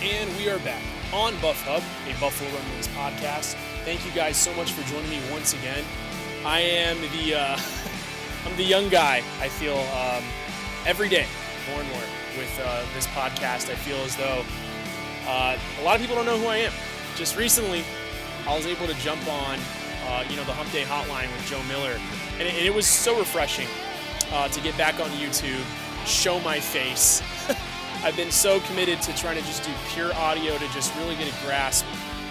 And we are back on Buff Hub, a Buffalo Rumblings podcast. Thank you guys so much for joining me once again. I am the I'm the young guy. I feel every day more and more with this podcast. I feel as though a lot of people don't know who I am. Just recently, I was able to jump on the Hump Day Hotline with Joe Miller, and it was so refreshing to get back on YouTube, show my face. I've been so committed to trying to just do pure audio to just really get a grasp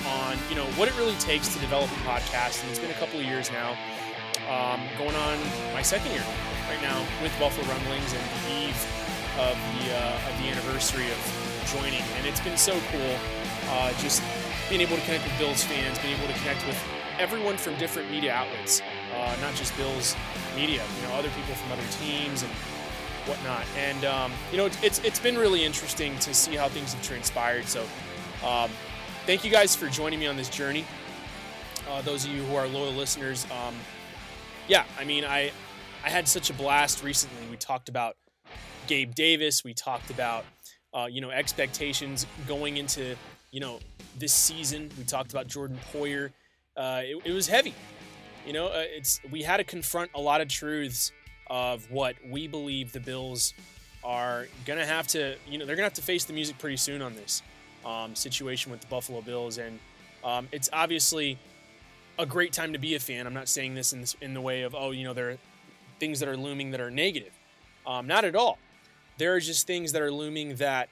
on, what it really takes to develop a podcast. And it's been a couple of years now, going on my second year right now with Buffalo Rumblings and the eve of the anniversary of joining. And it's been so cool just being able to connect with Bills fans, being able to connect with everyone from different media outlets, not just Bills media, other people from other teams and whatnot. And it's been really interesting to see how things have transpired. So thank you guys for joining me on this journey, those of you who are loyal listeners. I had such a blast recently. We talked about Gabe Davis, we talked about expectations going into this season, we talked about Jordan Poyer. It was heavy. We had to confront a lot of truths of what we believe the Bills are going to have to, they're going to have to face the music pretty soon on this situation with the Buffalo Bills. And it's obviously a great time to be a fan. I'm not saying this in the way of, there are things that are looming that are negative. Not at all. There are just things that are looming that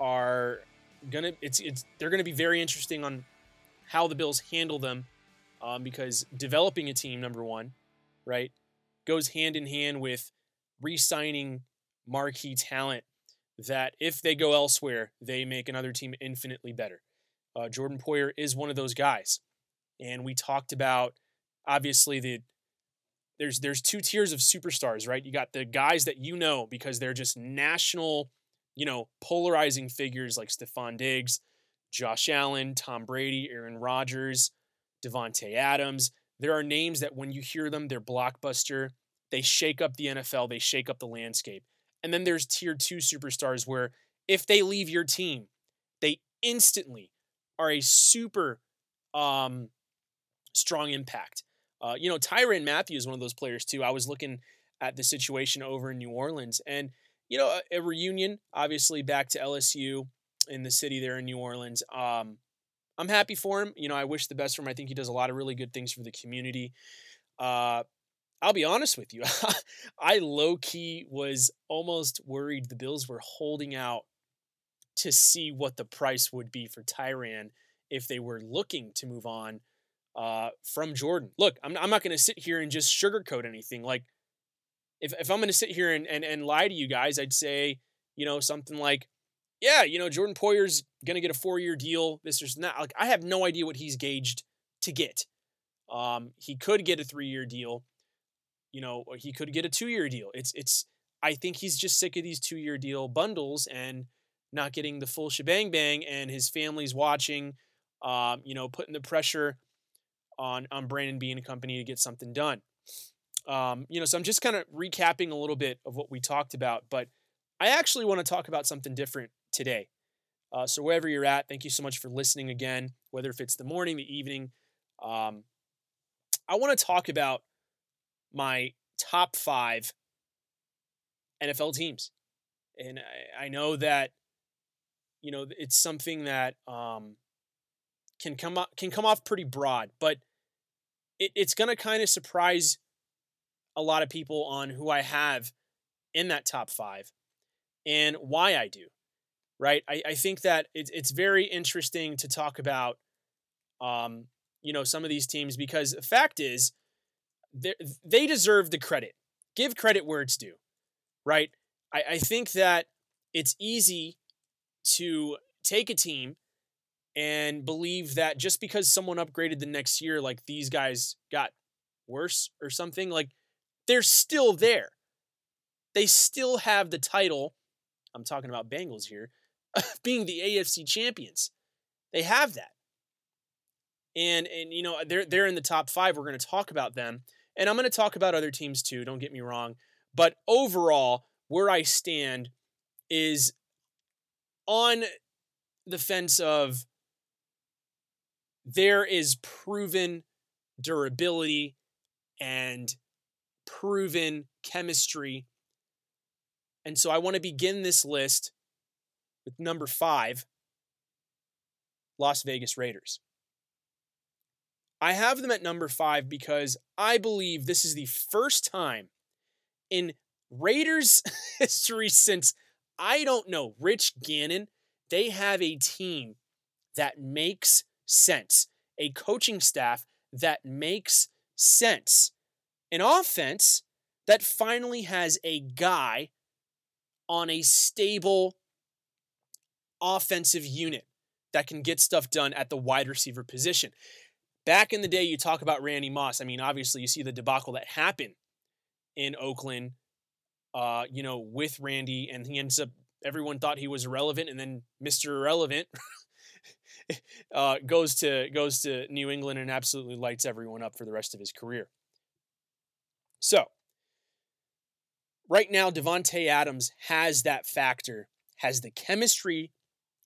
are they're going to be very interesting on how the Bills handle them, because developing a team, number one, right, goes hand in hand with re-signing marquee talent that if they go elsewhere, they make another team infinitely better. Jordan Poyer is one of those guys. And we talked about, obviously, there's two tiers of superstars, right? You got the guys that because they're just national, polarizing figures like Stephon Diggs, Josh Allen, Tom Brady, Aaron Rodgers, Davante Adams. There are names that when you hear them, they're blockbuster. They shake up the NFL. They shake up the landscape. And then there's tier 2 superstars where if they leave your team, they instantly are a super strong impact. Tyrann Mathieu is one of those players too. I was looking at the situation over in New Orleans and, a reunion, obviously back to LSU in the city there in New Orleans. I'm happy for him. I wish the best for him. I think he does a lot of really good things for the community. I'll be honest with you. I low-key was almost worried the Bills were holding out to see what the price would be for Tyrann if they were looking to move on from Jordan. Look, I'm not going to sit here and just sugarcoat anything. Like, if I'm going to sit here and lie to you guys, I'd say, something like, yeah, Jordan Poyer's going to get a 4-year deal, this or that. Like, I have no idea what he's gauged to get. He could get a 3-year deal, you know, or he could get a 2-year deal. It's I think he's just sick of these 2-year deal bundles and not getting the full shebang bang, and his family's watching, you know, putting the pressure on Brandon Bean and company to get something done. You know, so I'm just kind of recapping a little bit of what we talked about, but I actually want to talk about something different today. So wherever you're at, thank you so much for listening again, whether if it's the morning, the evening. I want to talk about my top 5 NFL teams. And I know that, you know, it's something that can come off pretty broad, but it's going to kind of surprise a lot of people on who I have in that top 5 and why I do, right? I think that it's very interesting to talk about, you know, some of these teams, because the fact is they deserve the credit. Give credit where it's due, right? I think that it's easy to take a team and believe that just because someone upgraded the next year, like these guys got worse or something, like they're still there. They still have the title. I'm talking about Bengals here, being the AFC champions. They have that. And you know, they're in the top 5. We're going to talk about them. And I'm going to talk about other teams too, don't get me wrong. But overall, where I stand is on the fence of there is proven durability and proven chemistry. And so I want to begin this list with number 5, Las Vegas Raiders. I have them at number 5 because I believe this is the first time in Raiders history since, I don't know, Rich Gannon, they have a team that makes sense, a coaching staff that makes sense, an offense that finally has a guy on a stable offensive unit that can get stuff done at the wide receiver position. Back in the day, you talk about Randy Moss. I mean, obviously, you see the debacle that happened in Oakland, you know, with Randy, and he ends up, everyone thought he was irrelevant, and then Mr. Irrelevant goes to New England and absolutely lights everyone up for the rest of his career. So, right now, Davante Adams has that factor, has the chemistry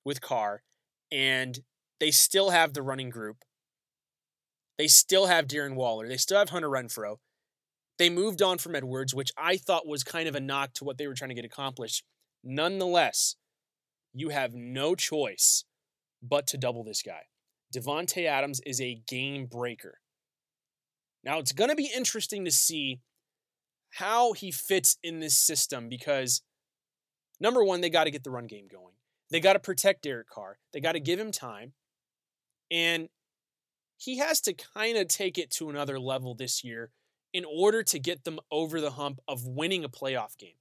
with Carr, and they still have the running group. They still have Darren Waller. They still have Hunter Renfroe. They moved on from Edwards, which I thought was kind of a knock to what they were trying to get accomplished. Nonetheless, you have no choice but to double this guy. Davante Adams is a game breaker. Now, it's going to be interesting to see how he fits in this system because, number one, they got to get the run game going. They got to protect Derek Carr. They got to give him time. And he has to kind of take it to another level this year in order to get them over the hump of winning a playoff game.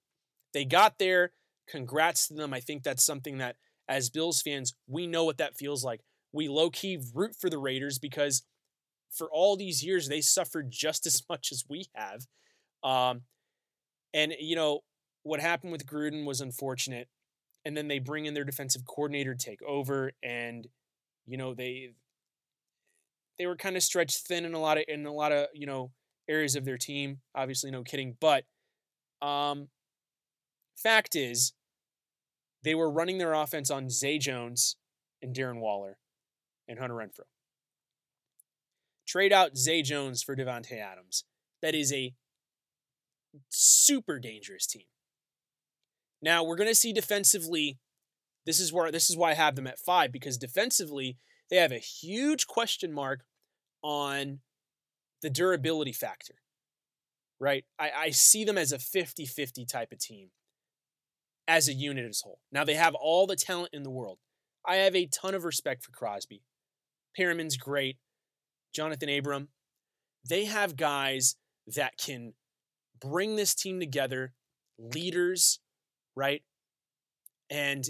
They got there. Congrats to them. I think that's something that, as Bills fans, we know what that feels like. We low-key root for the Raiders because for all these years, they suffered just as much as we have. And, you know, what happened with Gruden was unfortunate. And then they bring in their defensive coordinator to take over. And, you know, they were kind of stretched thin in a lot of, you know, areas of their team. Obviously, no kidding. But fact is, they were running their offense on Zay Jones and Darren Waller and Hunter Renfroe. Trade out Zay Jones for Davante Adams. That is a super dangerous team. Now, we're going to see defensively, this is why I have them at 5, because defensively, they have a huge question mark on the durability factor, right? I see them as a 50-50 type of team as a unit as a whole. Now, they have all the talent in the world. I have a ton of respect for Crosby. Perriman's great. Jonathan Abram. They have guys that can bring this team together, leaders, right? And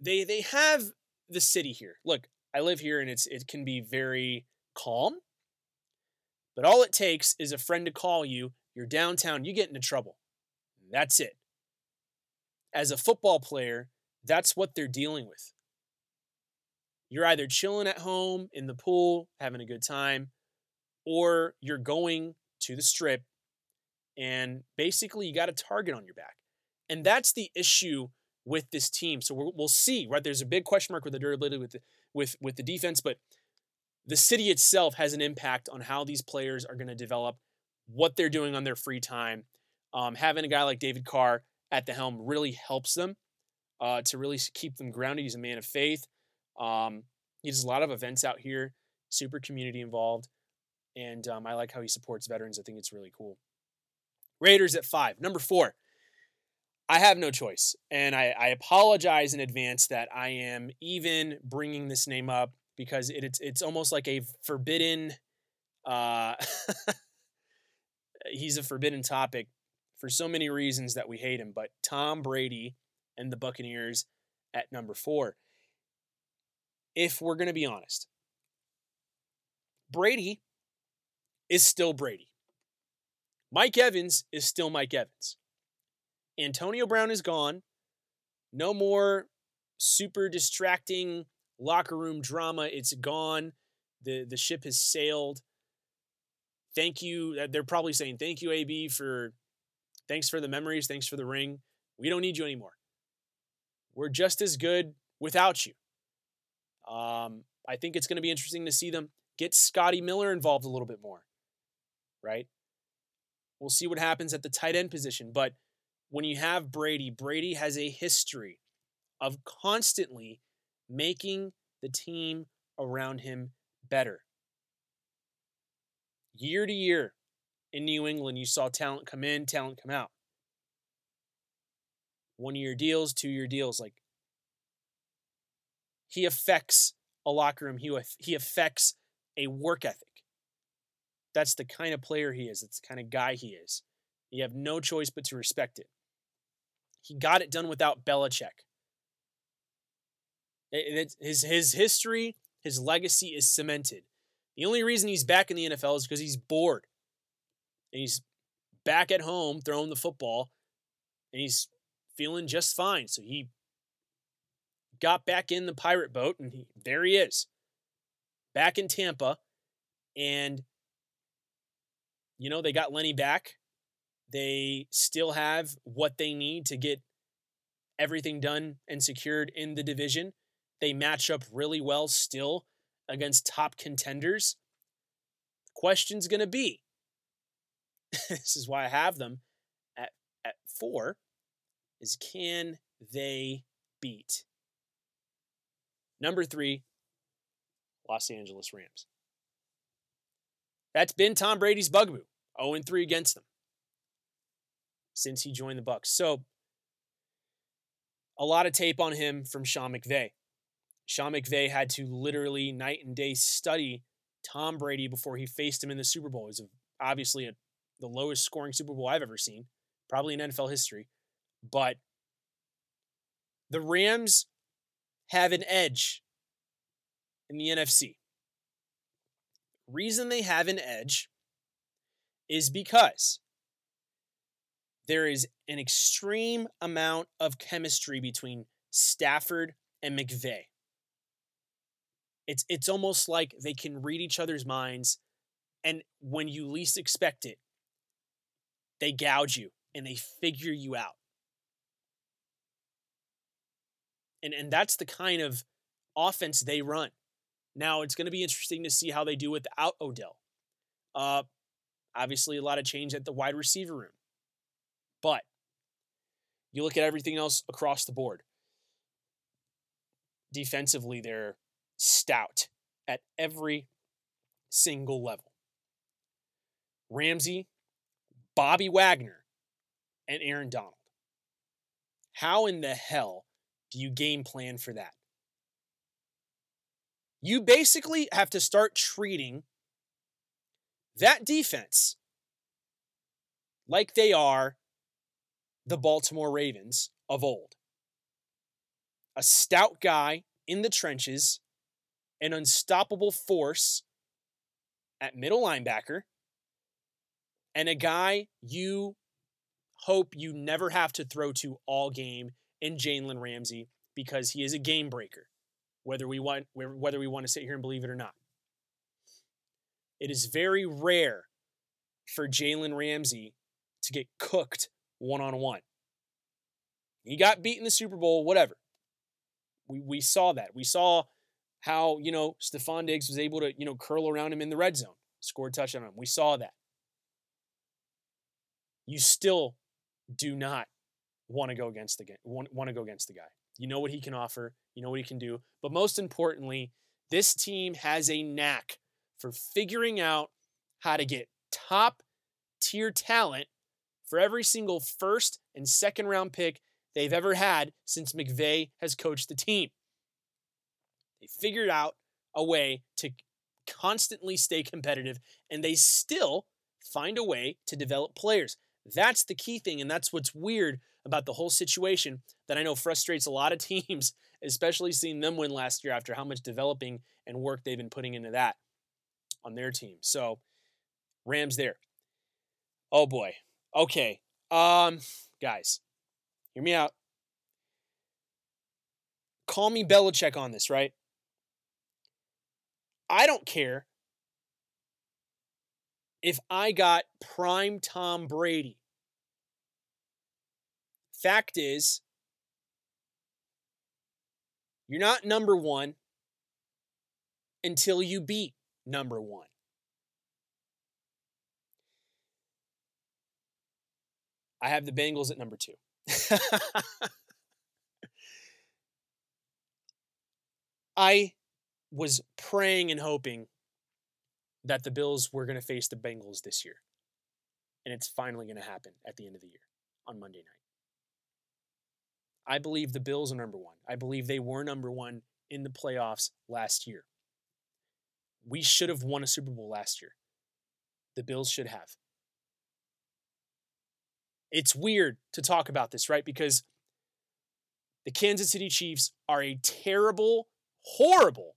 they have the city here. Look, I live here and it can be very calm. But all it takes is a friend to call you. You're downtown. You get into trouble. That's it. As a football player, that's what they're dealing with. You're either chilling at home, in the pool, having a good time, or you're going to the strip, and basically you got a target on your back. And that's the issue with this team. So we'll see, right? There's a big question mark with the durability with the defense, but the city itself has an impact on how these players are going to develop, what they're doing on their free time. Having a guy like David Carr at the helm really helps them to really keep them grounded. He's a man of faith. He does a lot of events out here, super community involved. And I like how he supports veterans. I think it's really cool. Raiders at 5. Number 4. I have no choice, and I apologize in advance that I am even bringing this name up because it's almost like a forbidden he's a forbidden topic for so many reasons that we hate him, but Tom Brady and the Buccaneers at number 4. If we're going to be honest, Brady is still Brady. Mike Evans is still Mike Evans. Antonio Brown is gone. No more super distracting locker room drama. It's gone. The ship has sailed. Thank you. They're probably saying, thank you, AB, thanks for the memories. Thanks for the ring. We don't need you anymore. We're just as good without you. I think it's going to be interesting to see them get Scotty Miller involved a little bit more, right? We'll see what happens at the tight end position, but when you have Brady, Brady has a history of constantly making the team around him better. Year to year in New England, you saw talent come in, talent come out. 1-year deals, 2-year deals. Like, he affects a locker room. He affects a work ethic. That's the kind of player he is. That's the kind of guy he is. You have no choice but to respect it. He got it done without Belichick. His history, his legacy is cemented. The only reason he's back in the NFL is because he's bored. And he's back at home throwing the football, and he's feeling just fine. So he got back in the pirate boat, and there he is, back in Tampa. And, you know, they got Lenny back. They still have what they need to get everything done and secured in the division. They match up really well still against top contenders. The question's going to be, this is why I have them at 4, is can they beat? Number 3, Los Angeles Rams. That's been Tom Brady's bugaboo, 0-3 against them since he joined the Bucs. So a lot of tape on him from Sean McVay. Sean McVay had to literally night and day study Tom Brady before he faced him in the Super Bowl. It was obviously the lowest scoring Super Bowl I've ever seen, probably in NFL history. But the Rams have an edge in the NFC. Reason they have an edge is because there is an extreme amount of chemistry between Stafford and McVay. It's almost like they can read each other's minds, and when you least expect it, they gouge you and they figure you out. And that's the kind of offense they run. Now, it's going to be interesting to see how they do without Odell. Obviously, a lot of change at the wide receiver room. But you look at everything else across the board. Defensively, they're stout at every single level. Ramsey, Bobby Wagner, and Aaron Donald. How in the hell do you game plan for that? You basically have to start treating that defense like they are the Baltimore Ravens of old. A stout guy in the trenches, an unstoppable force at middle linebacker, and a guy you hope you never have to throw to all game in Jalen Ramsey, because he is a game breaker, whether we want to sit here and believe it or not. It is very rare for Jalen Ramsey to get cooked one-on-one. He got beat in the Super Bowl, whatever. We saw that. We saw how, Stephon Diggs was able to, curl around him in the red zone, score a touchdown on him. We saw that. You still do not want to go against the guy. You know what he can offer. You know what he can do. But most importantly, this team has a knack for figuring out how to get top-tier talent for every single first and second-round pick they've ever had since McVay has coached the team. They figured out a way to constantly stay competitive, and they still find a way to develop players. That's the key thing, and that's what's weird about the whole situation that I know frustrates a lot of teams, especially seeing them win last year after how much developing and work they've been putting into that on their team. So, Rams there. Oh, boy. Okay. Guys, hear me out. Call me Belichick on this, right? I don't care if I got prime Tom Brady. Fact is, you're not number one until you beat number one. I have the Bengals at number two. I was praying and hoping that the Bills were going to face the Bengals this year. And it's finally going to happen at the end of the year on Monday night. I believe the Bills are number one. I believe they were number one in the playoffs last year. We should have won a Super Bowl last year. The Bills should have. It's weird to talk about this, right? Because the Kansas City Chiefs are a terrible, horrible,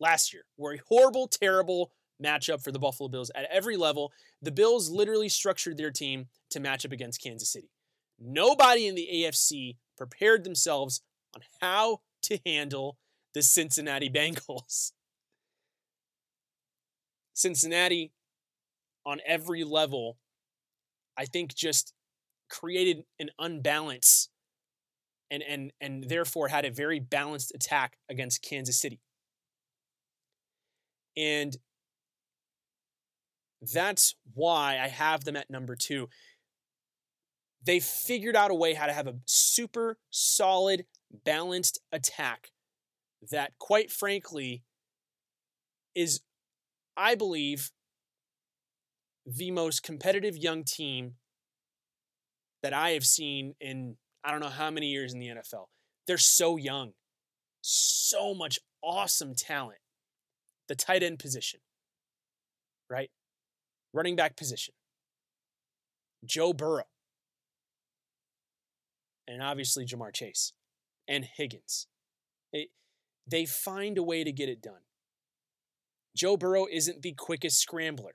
last year, were a horrible, terrible matchup for the Buffalo Bills at every level. The Bills literally structured their team to match up against Kansas City. Nobody in the AFC prepared themselves on how to handle the Cincinnati Bengals. Cincinnati, on every level, I think just created an unbalance and therefore had a very balanced attack against Kansas City. And that's why I have them at number two. They figured out a way how to have a super solid, balanced attack that, quite frankly, is, I believe, the most competitive young team that I have seen in I don't know how many years in the NFL. They're so young. So much awesome talent. The tight end position, right? Running back position. Joe Burrow. And obviously Jamar Chase and Higgins. They find a way to get it done. Joe Burrow isn't the quickest scrambler.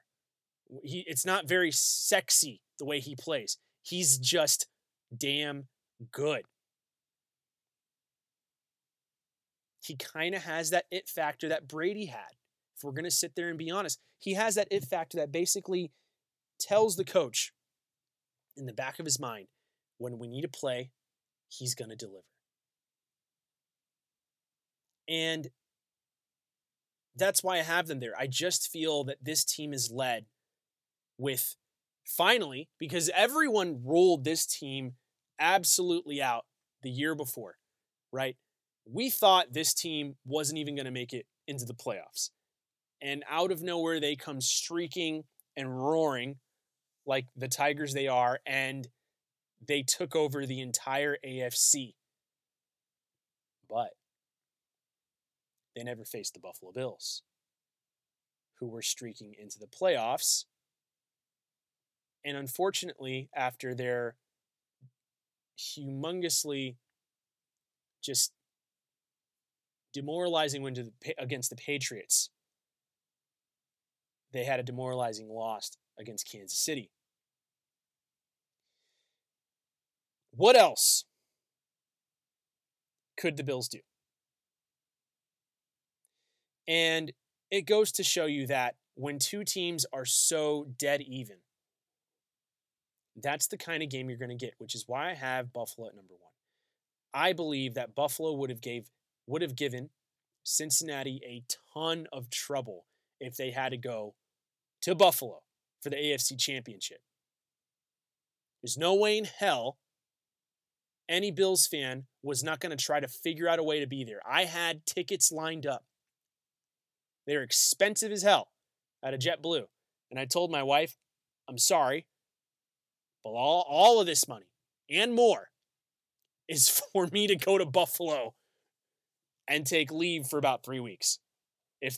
It's not very sexy the way he plays. He's just damn good. He kind of has that it factor that Brady had. If we're going to sit there and be honest, he has that it factor that basically tells the coach in the back of his mind, when we need to play, he's going to deliver. And that's why I have them there. I just feel that this team is led with, finally, because everyone ruled this team absolutely out the year before, right? We thought this team wasn't even going to make it into the playoffs. And out of nowhere, they come streaking and roaring like the Tigers they are, and they took over the entire AFC. But they never faced the Buffalo Bills, who were streaking into the playoffs. And unfortunately, after their humongously just demoralizing win against the Patriots, they had a demoralizing loss against Kansas City. What else could the Bills do? And it goes to show you that when two teams are so dead even, that's the kind of game you're going to get, which is why I have Buffalo at number one. I believe that Buffalo would have given Cincinnati a ton of trouble if they had to go to Buffalo for the AFC Championship. There's no way in hell any Bills fan was not going to try to figure out a way to be there. I had tickets lined up. They were expensive as hell out of JetBlue. And I told my wife, I'm sorry, but all of this money and more is for me to go to Buffalo and take leave for about 3 weeks if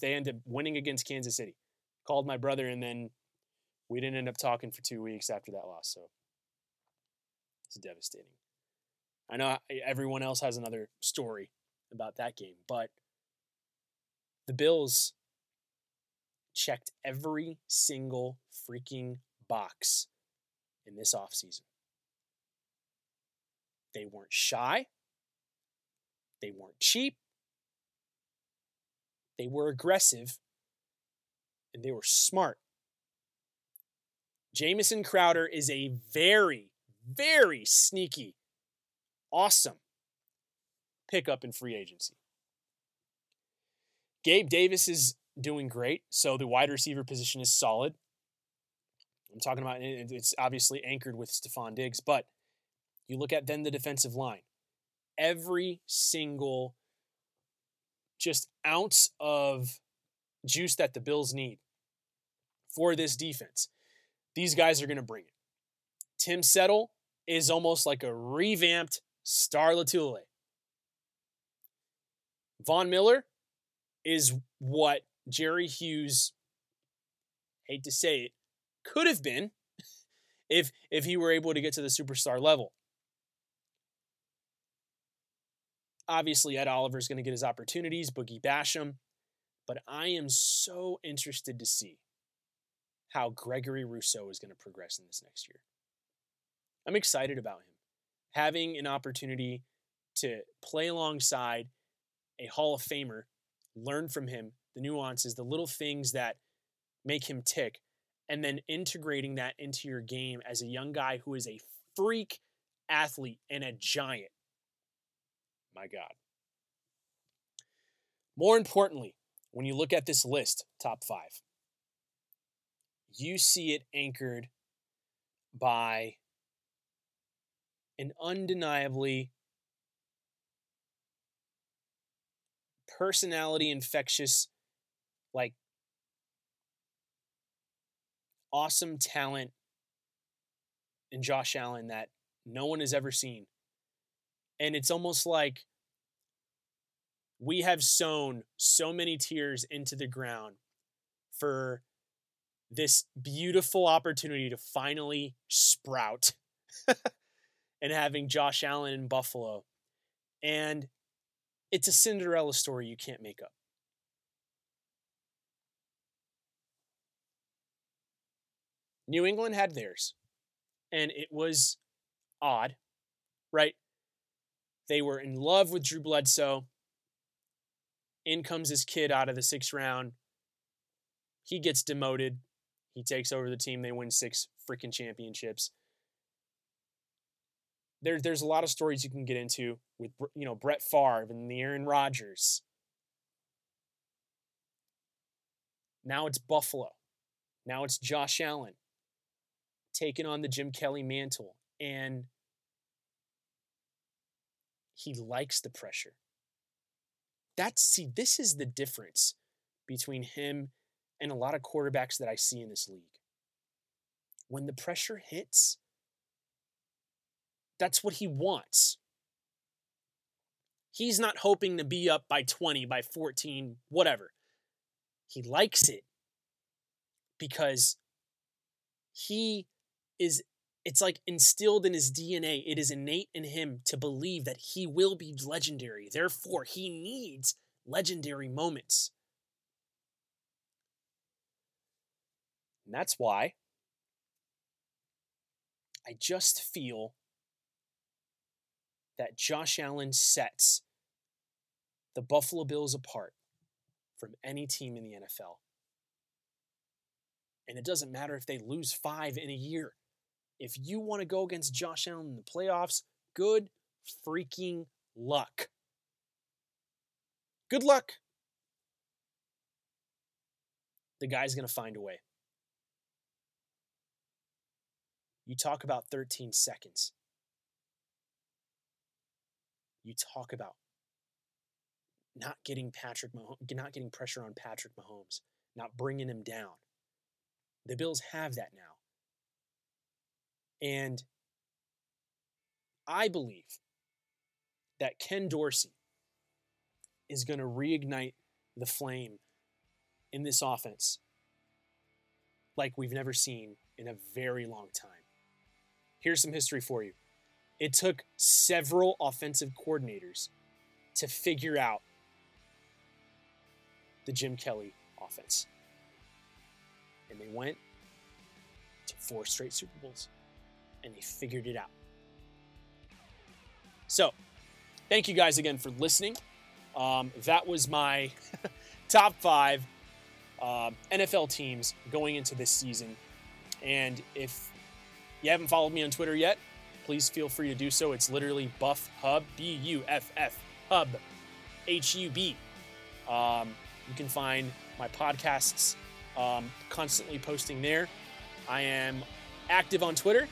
they end up winning against Kansas City. Called my brother, and then we didn't end up talking for 2 weeks after that loss. So it's devastating. I know everyone else has another story about that game, but the Bills checked every single freaking box in this offseason. They weren't shy. They weren't cheap. They were aggressive. And they were smart. Jamison Crowder is a very, very sneaky, awesome pickup in free agency. Gabe Davis is doing great, so the wide receiver position is solid. I'm talking about it's obviously anchored with Stephon Diggs, but you look at then the defensive line. Every single just ounce of juice that the Bills need for this defense, these guys are going to bring it. Tim Settle is almost like a revamped Star Latulle. Von Miller is what Jerry Hughes, hate to say it, could have been if he were able to get to the superstar level. Obviously, Ed Oliver's going to get his opportunities, Boogie Basham, but I am so interested to see how Gregory Rousseau is going to progress in this next year. I'm excited about him having an opportunity to play alongside a Hall of Famer, learn from him the nuances, the little things that make him tick, and then integrating that into your game as a young guy who is a freak athlete and a giant. My God. More importantly, when you look at this list, top five, you see it anchored by an undeniably personality infectious, like awesome talent in Josh Allen that no one has ever seen. And it's almost like we have sown so many tears into the ground for this beautiful opportunity to finally sprout and having Josh Allen in Buffalo. And it's a Cinderella story you can't make up. New England had theirs, and it was odd, right? They were in love with Drew Bledsoe. In comes this kid out of the sixth round. He gets demoted. He takes over the team. They win 6 freaking championships. There's a lot of stories you can get into with, you know, Brett Favre and the Aaron Rodgers. Now it's Buffalo. Now it's Josh Allen taking on the Jim Kelly mantle, and he likes the pressure. This is the difference between him and a lot of quarterbacks that I see in this league. When the pressure hits, that's what he wants. He's not hoping to be up by 20, by 14, whatever. He likes it because it's like instilled in his DNA. It is innate in him to believe that he will be legendary. Therefore, he needs legendary moments. And that's why I just feel that Josh Allen sets the Buffalo Bills apart from any team in the NFL. And it doesn't matter if they lose 5 in a year. If you want to go against Josh Allen in the playoffs, good freaking luck. Good luck. The guy's going to find a way. You talk about 13 seconds. You talk about not getting pressure on Patrick Mahomes, not bringing him down. The Bills have that now. And I believe that Ken Dorsey is going to reignite the flame in this offense like we've never seen in a very long time. Here's some history for you. It took several offensive coordinators to figure out the Jim Kelly offense. And they went to 4 straight Super Bowls, and they figured it out. So, thank you guys again for listening. That was my top 5 NFL teams going into this season. And if you haven't followed me on Twitter yet, please feel free to do so. It's literally Buff Hub, B-U-F-F, Hub, H-U-B. You can find my podcasts constantly posting there. I am active on Twitter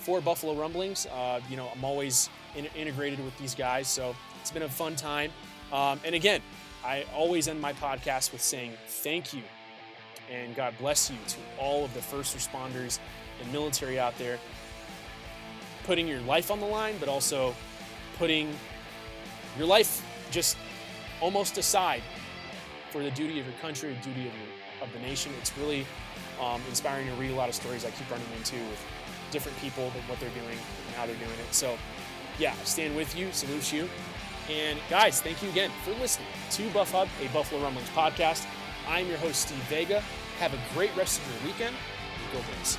for Buffalo Rumblings. I'm always integrated with these guys, so it's been a fun time. And again, I always end my podcast with saying thank you and God bless you to all of the first responders and military out there, putting your life on the line, but also putting your life just almost aside for the duty of your country, the duty of the nation. It's really inspiring to read a lot of stories I keep running into with different people and what they're doing and how they're doing it. So yeah, I stand with you, salute you. And guys, thank you again for listening to Buff Hub, a Buffalo Rumblings podcast. I'm your host, Steve Vega. Have a great rest of your weekend. Go Bills.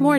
More